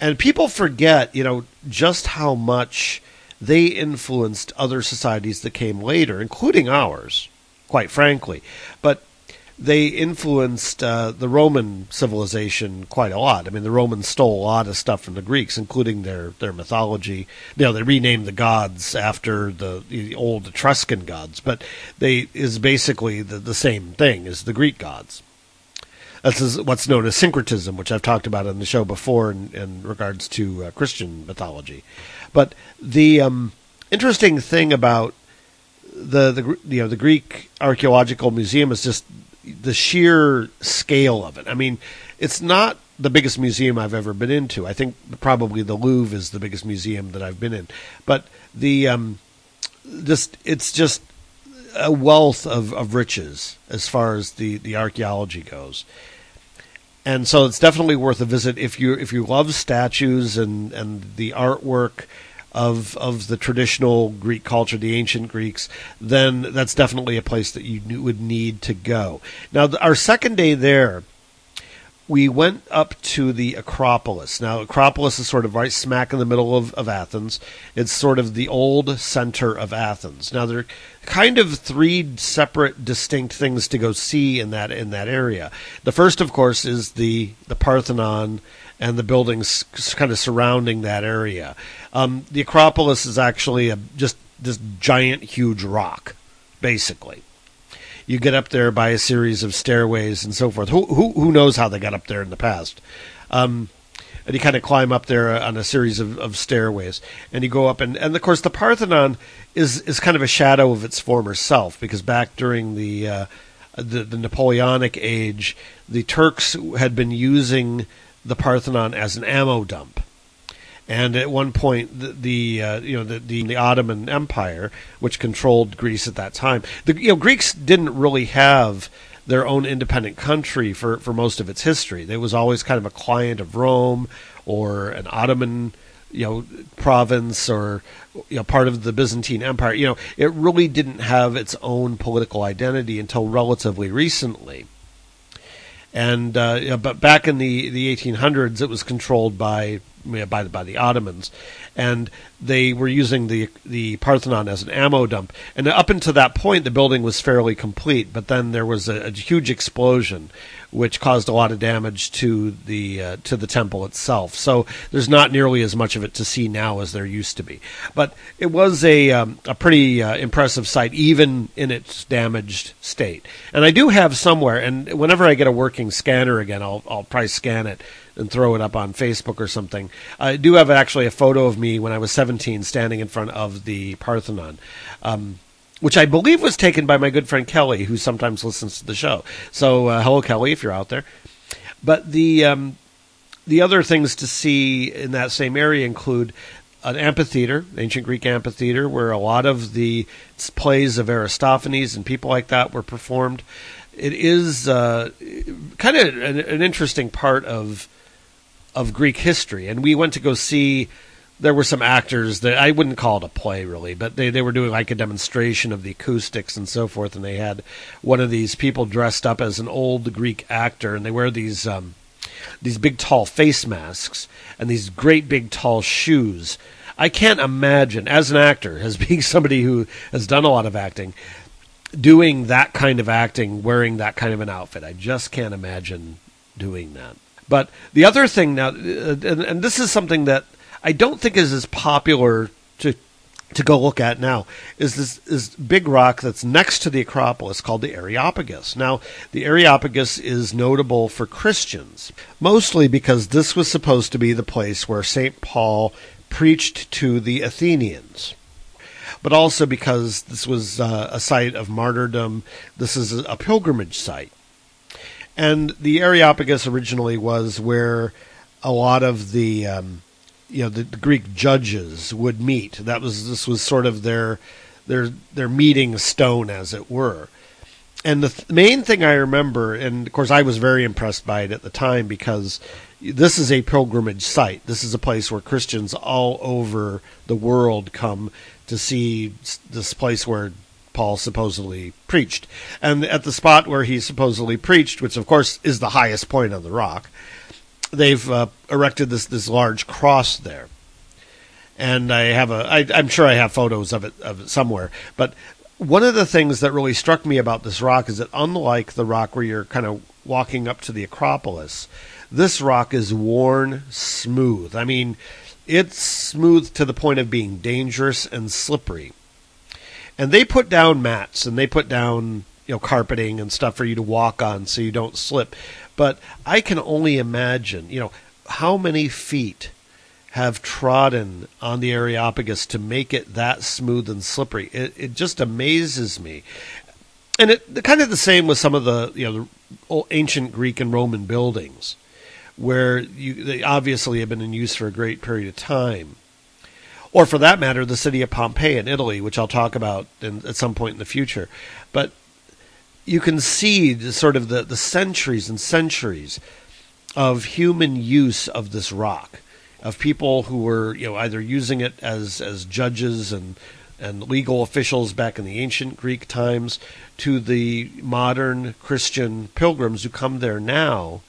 And people forget, you know, just how much they influenced other societies that came later, including ours, quite frankly. But they influenced uh, the Roman civilization quite a lot. I mean, the Romans stole a lot of stuff from the Greeks, including their, their mythology. You know, they renamed the gods after the, the old Etruscan gods, but they is basically the, the same thing as the Greek gods. That's what's known as syncretism, which I've talked about on the show before in, in regards to uh, Christian mythology. But the um, interesting thing about the, the you know the Greek Archaeological Museum is just the sheer scale of it. I mean, it's not the biggest museum I've ever been into. I think probably the Louvre is the biggest museum that I've been in. But the um, just it's just a wealth of, of riches as far as the, the archaeology goes. And so it's definitely worth a visit if you if you love statues and, and the artwork of of the traditional Greek culture, the ancient Greeks, then that's definitely a place that you would need to go. Now, our second day there, we went up to the Acropolis. Now, Acropolis is sort of right smack in the middle of, of Athens. It's sort of the old center of Athens. Now, there are kind of three separate, distinct things to go see in that in that area. The first, of course, is the, the Parthenon and the buildings kind of surrounding that area. Um, the Acropolis is actually a, just this giant, huge rock, basically. You get up there by a series of stairways and so forth. Who who, who knows how they got up there in the past? Um, and you kind of climb up there on a series of, of stairways. And you go up, and, and of course, the Parthenon is, is kind of a shadow of its former self, because back during the, uh, the, the Napoleonic age, the Turks had been using the Parthenon as an ammo dump. And at one point, the, the uh, you know the, the the Ottoman Empire, which controlled Greece at that time, the you know Greeks didn't really have their own independent country for, for most of its history. They was always kind of a client of Rome or an Ottoman you know province or you know part of the Byzantine Empire. You know it really didn't have its own political identity until relatively recently. And uh, but back in the, the eighteen hundreds, it was controlled by by the, by the Ottomans, and they were using the the Parthenon as an ammo dump. And up until that point, the building was fairly complete. But then there was a, a huge explosion, which caused a lot of damage to the uh, to the temple itself. So there's not nearly as much of it to see now as there used to be. But it was a um, a pretty uh, impressive sight, even in its damaged state. And I do have somewhere, and whenever I get a working scanner again, I'll I'll probably scan it and throw it up on Facebook or something. I do have actually a photo of me when I was seventeen standing in front of the Parthenon. Um, which I believe was taken by my good friend Kelly, who sometimes listens to the show. So uh, hello, Kelly, if you're out there. But the um, the other things to see in that same area include an amphitheater, ancient Greek amphitheater, where a lot of the plays of Aristophanes and people like that were performed. It is uh, kind of an, an interesting part of of Greek history. And we went to go see... There were some actors that I wouldn't call it a play really, but they, they were doing like a demonstration of the acoustics and so forth. And they had one of these people dressed up as an old Greek actor, and they wear these, um, these big tall face masks and these great big tall shoes. I can't imagine as an actor, as being somebody who has done a lot of acting, doing that kind of acting, wearing that kind of an outfit. I just can't imagine doing that. But the other thing now, and, and this is something that I don't think is as popular to to go look at now, is this is big rock that's next to the Acropolis called the Areopagus. Now, the Areopagus is notable for Christians, mostly because this was supposed to be the place where Saint Paul preached to the Athenians, but also because this was uh, a site of martyrdom. This is a pilgrimage site. And the Areopagus originally was where a lot of the, um, you know, the, the Greek judges would meet. That was this was sort of their their their meeting stone, as it were. And the th- main thing I remember, and of course I was very impressed by it at the time, because this is a pilgrimage site. This is a place where Christians all over the world come to see this place where Paul supposedly preached. And at the spot where he supposedly preached, which of course is the highest point on the rock, they've uh, erected this this large cross there. And I have a I, I'm sure I have photos of it of it somewhere. But one of the things that really struck me about this rock is that, unlike the rock where you're kind of walking up to the Acropolis, this rock is worn smooth. I mean, it's smooth to the point of being dangerous and slippery. And they put down mats, and they put down, you know, carpeting and stuff for you to walk on so you don't slip. But I can only imagine, you know, how many feet have trodden on the Areopagus to make it that smooth and slippery. It, it just amazes me. And it kind of the same with some of the, you know, the ancient Greek and Roman buildings, where you, they obviously have been in use for a great period of time. Or for that matter, the city of Pompeii in Italy, which I'll talk about in, at some point in the future. But you can see the, sort of the, the centuries and centuries of human use of this rock, of people who were, you know, either using it as, as judges and, and legal officials back in the ancient Greek times, to the modern Christian pilgrims who come there now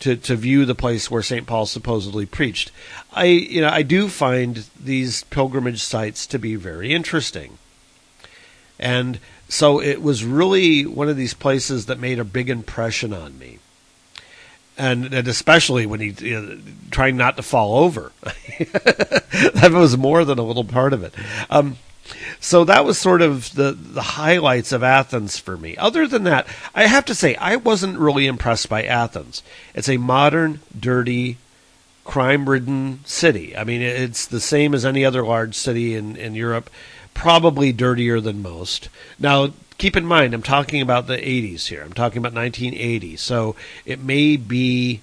to, to view the place where Saint Paul supposedly preached. I, you know, I do find these pilgrimage sites to be very interesting. And so it was really one of these places that made a big impression on me. And, and especially when he, you know, trying not to fall over. That was more than a little part of it. Um, So that was sort of the, the highlights of Athens for me. Other than that, I have to say, I wasn't really impressed by Athens. It's a modern, dirty, crime-ridden city. I mean, it's the same as any other large city in, in Europe, probably dirtier than most. Now, keep in mind, I'm talking about the eighties here. I'm talking about nineteen eighty. So it may be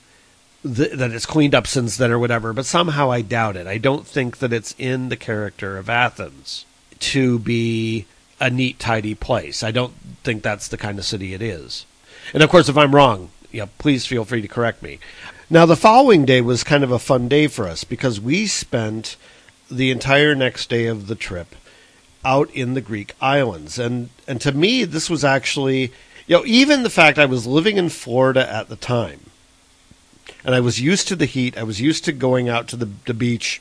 th- that it's cleaned up since then or whatever, but somehow I doubt it. I don't think that it's in the character of Athens to be a neat, tidy place. I don't think that's the kind of city it is. And of course, if I'm wrong, yeah, please feel free to correct me. Now, the following day was kind of a fun day for us, because we spent the entire next day of the trip out in the Greek islands. And, and to me, this was actually, you know, even the fact I was living in Florida at the time, and I was used to the heat, I was used to going out to the, the beach,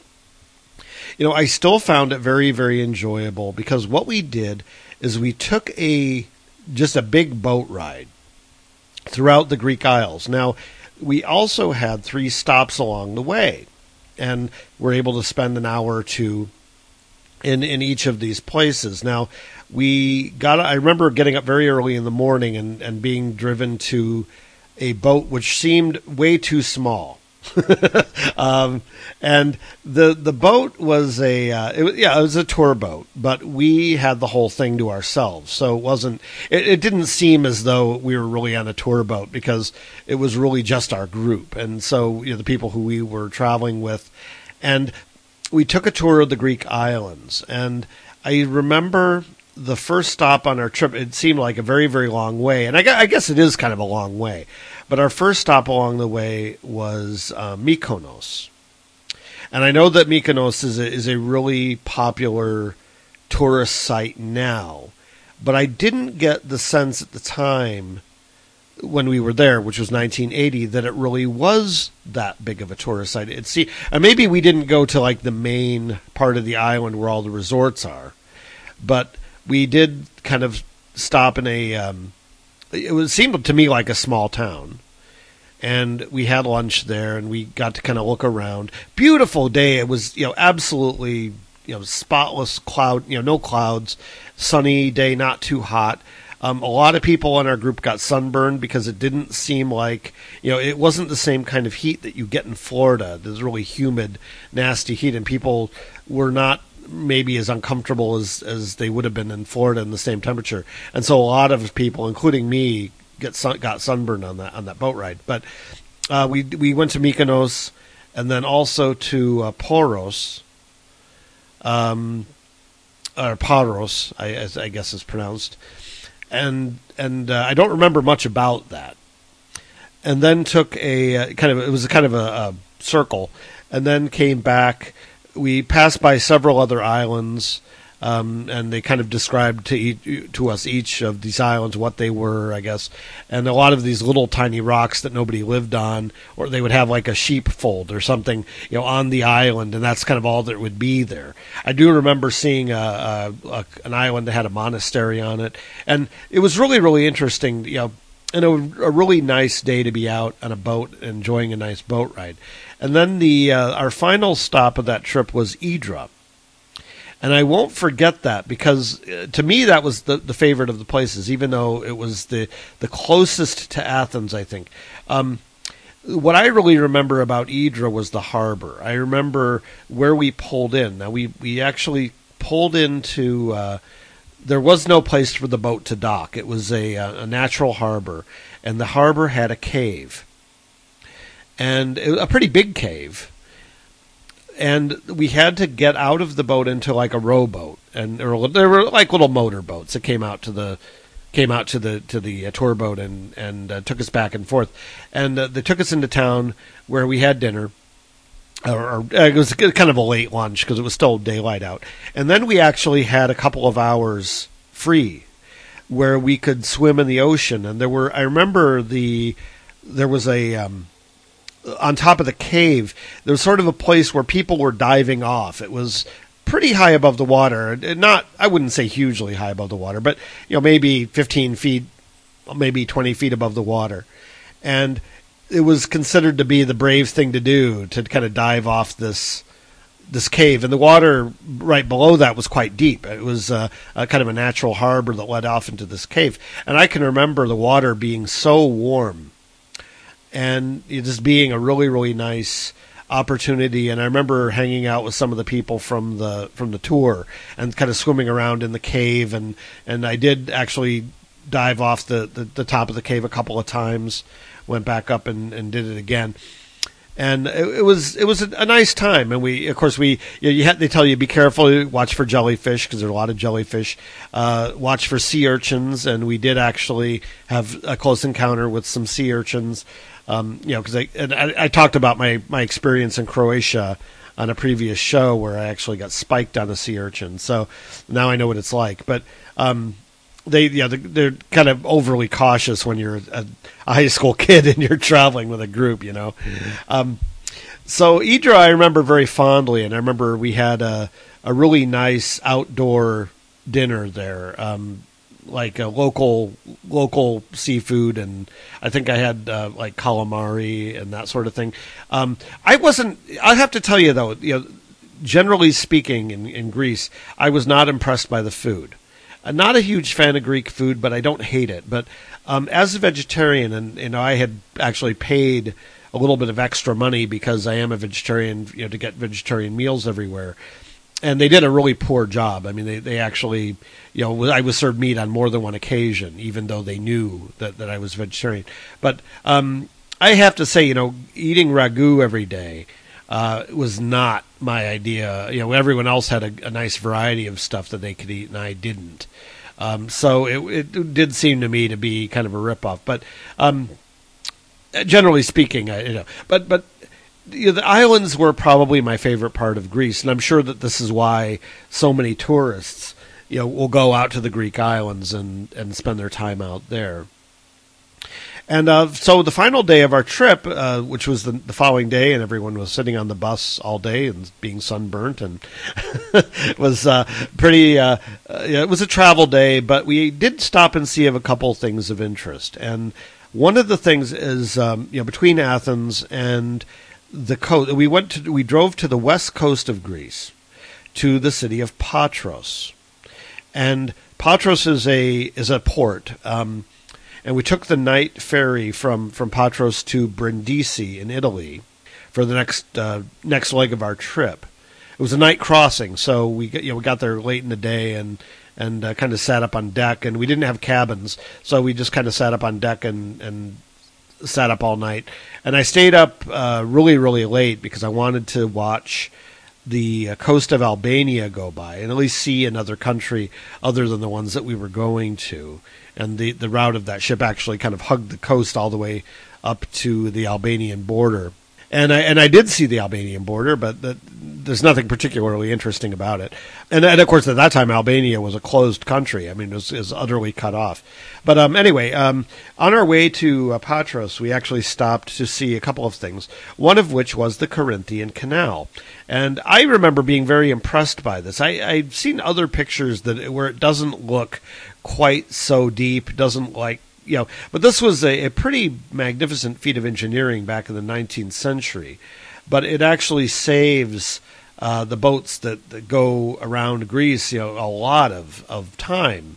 you know, I still found it very, very enjoyable, because what we did is we took a just a big boat ride throughout the Greek Isles. Now, we also had three stops along the way, and we're able to spend an hour or two in, in each of these places. Now, we got I remember getting up very early in the morning and, and being driven to a boat which seemed way too small. um, and the the boat was a uh, it, yeah it was a tour boat, but we had the whole thing to ourselves, so it wasn't it, it didn't seem as though we were really on a tour boat, because it was really just our group, and so, you know, the people who we were traveling with. And we took a tour of the Greek islands, and I remember the first stop on our trip, it seemed like a very, very long way, and I, I guess it is kind of a long way. But our first stop along the way was uh, Mykonos. And I know that Mykonos is a, is a really popular tourist site now, but I didn't get the sense at the time when we were there, which was nineteen eighty, that it really was that big of a tourist site. It see, and maybe we didn't go to like the main part of the island where all the resorts are, but we did kind of stop in a, um, it was, seemed to me like a small town. And we had lunch there, and we got to kind of look around. Beautiful day. It was, you know, absolutely, you know, spotless cloud, you know, no clouds, sunny day, not too hot. Um, a lot of people in our group got sunburned because it didn't seem like, you know, it wasn't the same kind of heat that you get in Florida. There's really humid, nasty heat, and people were not maybe as uncomfortable as, as they would have been in Florida in the same temperature. And so a lot of people, including me, Get sun, got sunburned on that on that boat ride, but uh, we we went to Mykonos and then also to uh, Poros, um, or Paros, I, I guess is pronounced, and and uh, I don't remember much about that. And then took a uh, kind of it was a kind of a, a circle, and then came back. We passed by several other islands. Um, and they kind of described to, each, to us each of these islands what they were, I guess. And a lot of these little tiny rocks that nobody lived on, or they would have like a sheepfold or something, you know, on the island, and that's kind of all that would be there. I do remember seeing a, a, a, an island that had a monastery on it, and it was really, really interesting, you know, and a, a really nice day to be out on a boat enjoying a nice boat ride. And then the uh, our final stop of that trip was Hydra. And I won't forget that because, uh, to me, that was the, the favorite of the places, even though it was the, the closest to Athens, I think. Um, what I really remember about Hydra was the harbor. I remember where we pulled in. Now, we, we actually pulled into uh, – there was no place for the boat to dock. It was a, a natural harbor, and the harbor had a cave, and it, a pretty big cave. And we had to get out of the boat into like a rowboat, and or, there were like little motor boats that came out to the came out to the to the uh, tour boat and and uh, took us back and forth, and uh, they took us into town where we had dinner, or, or it was kind of a late lunch because it was still daylight out, and then we actually had a couple of hours free where we could swim in the ocean, and there were I remember the there was a. Um, on top of the cave, there was sort of a place where people were diving off. It was pretty high above the water. Not, I wouldn't say hugely high above the water, but you know, maybe fifteen feet, maybe twenty feet above the water. And it was considered to be the brave thing to do, to kind of dive off this this cave. And the water right below that was quite deep. It was uh, a kind of a natural harbor that led off into this cave. And I can remember the water being so warm and it just being a really, really nice opportunity. And I remember hanging out with some of the people from the from the tour and kind of swimming around in the cave. And, and I did actually dive off the, the, the top of the cave a couple of times, went back up and, and did it again. And it, it was it was a, a nice time. And we, of course, we you, know, you had, they tell you be careful, watch for jellyfish because there are a lot of jellyfish. Uh, watch for sea urchins, and we did actually have a close encounter with some sea urchins. Um, you know, because I, I I talked about my, my experience in Croatia on a previous show where I actually got spiked on a sea urchin. So now I know what it's like. But um, they yeah they're, they're kind of overly cautious when you're a, a high school kid and you're traveling with a group, you know. Mm-hmm. Um, so Hydra I remember very fondly, and I remember we had a a really nice outdoor dinner there. Um, like a local local seafood, and I think I had uh, like calamari and that sort of thing. Um, I wasn't, I have to tell you though, you know, generally speaking in, in Greece, I was not impressed by the food. I'm not a huge fan of Greek food, but I don't hate it. But um, as a vegetarian, and you know, I had actually paid a little bit of extra money because I am a vegetarian, you know, to get vegetarian meals everywhere. And they did a really poor job. I mean, they, they actually, you know, I was served meat on more than one occasion, even though they knew that, that I was vegetarian. But um, I have to say, you know, eating ragu every day uh, was not my idea. You know, everyone else had a, a nice variety of stuff that they could eat, and I didn't. Um, so it, it did seem to me to be kind of a ripoff. But um, generally speaking, I, you know, but but. You know, the islands were probably my favorite part of Greece, and I'm sure that this is why so many tourists, you know, will go out to the Greek islands and, and spend their time out there. And uh, so the final day of our trip, uh, which was the, the following day, and everyone was sitting on the bus all day and being sunburnt, and it was uh, pretty. Uh, uh, it was a travel day, but we did stop and see a couple things of interest. And one of the things is, um, you know, between Athens and the coast, we went to we drove to the west coast of Greece, to the city of Patras, and Patras is a is a port. Um, And we took the night ferry from, from Patras to Brindisi in Italy for the next uh, next leg of our trip. It was a night crossing, so we you know we got there late in the day and and uh, kind of sat up on deck. And we didn't have cabins, so we just kind of sat up on deck and, and sat up all night. And I stayed up uh, really really late because I wanted to watch the coast of Albania go by and at least see another country other than the ones that we were going to. And the, the route of that ship actually kind of hugged the coast all the way up to the Albanian border. And I and I did see the Albanian border, but the, there's nothing particularly interesting about it. And, and, of course, at that time, Albania was a closed country. I mean, it was, it was utterly cut off. But um, anyway, um, on our way to uh, Patras, we actually stopped to see a couple of things, one of which was the Corinthian Canal. And I remember being very impressed by this. I, I've seen other pictures that it, where it doesn't look quite so deep, doesn't like, you know, but this was a, a pretty magnificent feat of engineering back in the nineteenth century. But it actually saves uh, the boats that, that go around Greece, you know, a lot of, of time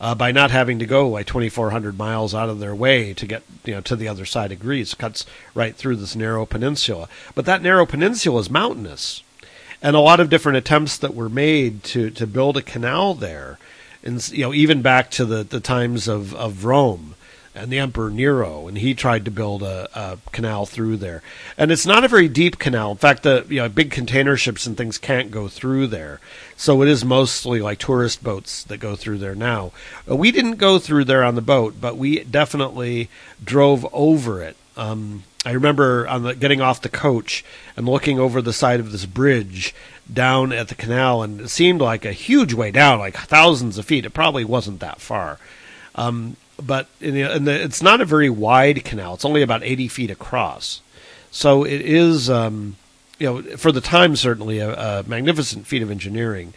uh, by not having to go like twenty-four hundred miles out of their way to get, you know, to the other side of Greece. It cuts right through this narrow peninsula. But that narrow peninsula is mountainous, and a lot of different attempts that were made to, to build a canal there. And, you know, even back to the, the times of, of Rome and the Emperor Nero, and he tried to build a, a canal through there. And it's not a very deep canal. In fact, the you know big container ships and things can't go through there. So it is mostly like tourist boats that go through there now. We didn't go through there on the boat, but we definitely drove over it. Um, I remember on the, getting off the coach and looking over the side of this bridge down at the canal, and it seemed like a huge way down, like thousands of feet. It probably wasn't that far. Um, but in the, in the, it's not a very wide canal. It's only about eighty feet across. So it is, um, you know, for the time, certainly a, a magnificent feat of engineering.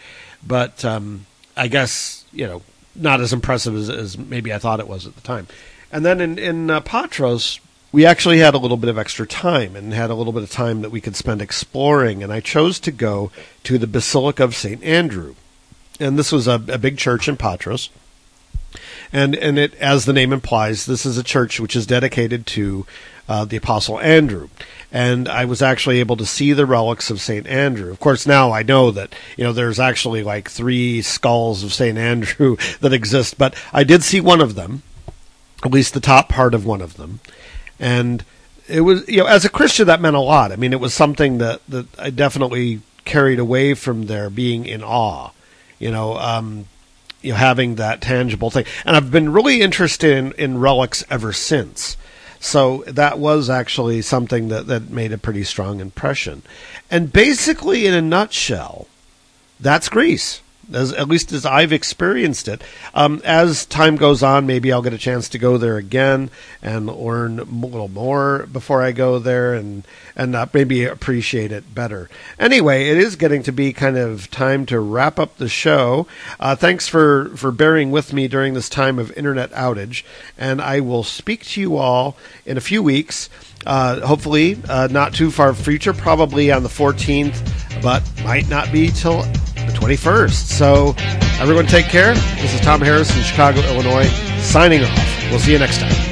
But um, I guess, you know, not as impressive as, as maybe I thought it was at the time. And then in, in uh, Patras, we actually had a little bit of extra time and had a little bit of time that we could spend exploring, and I chose to go to the Basilica of Saint Andrew. And this was a, a big church in Patras. And and it, as the name implies, this is a church which is dedicated to uh, the Apostle Andrew. And I was actually able to see the relics of Saint Andrew. Of course, now I know that, you know, there's actually like three skulls of Saint Andrew that exist, but I did see one of them, at least the top part of one of them. And it was, you know, as a Christian, that meant a lot. I mean, it was something that, that I definitely carried away from there, being in awe, you know, um, you know, having that tangible thing. And I've been really interested in, in relics ever since. So that was actually something that, that made a pretty strong impression. And basically, in a nutshell, that's Greece. As, at least as I've experienced it. Um, as time goes on, maybe I'll get a chance to go there again and learn a little more before I go there and, and uh, maybe appreciate it better. Anyway, it is getting to be kind of time to wrap up the show. Uh, thanks for, for bearing with me during this time of internet outage, and I will speak to you all in a few weeks. Uh, hopefully, uh, not too far future, probably on the fourteenth, but might not be till the twenty-first. So, everyone take care. This is Tom Harris in Chicago, Illinois, signing off. We'll see you next time.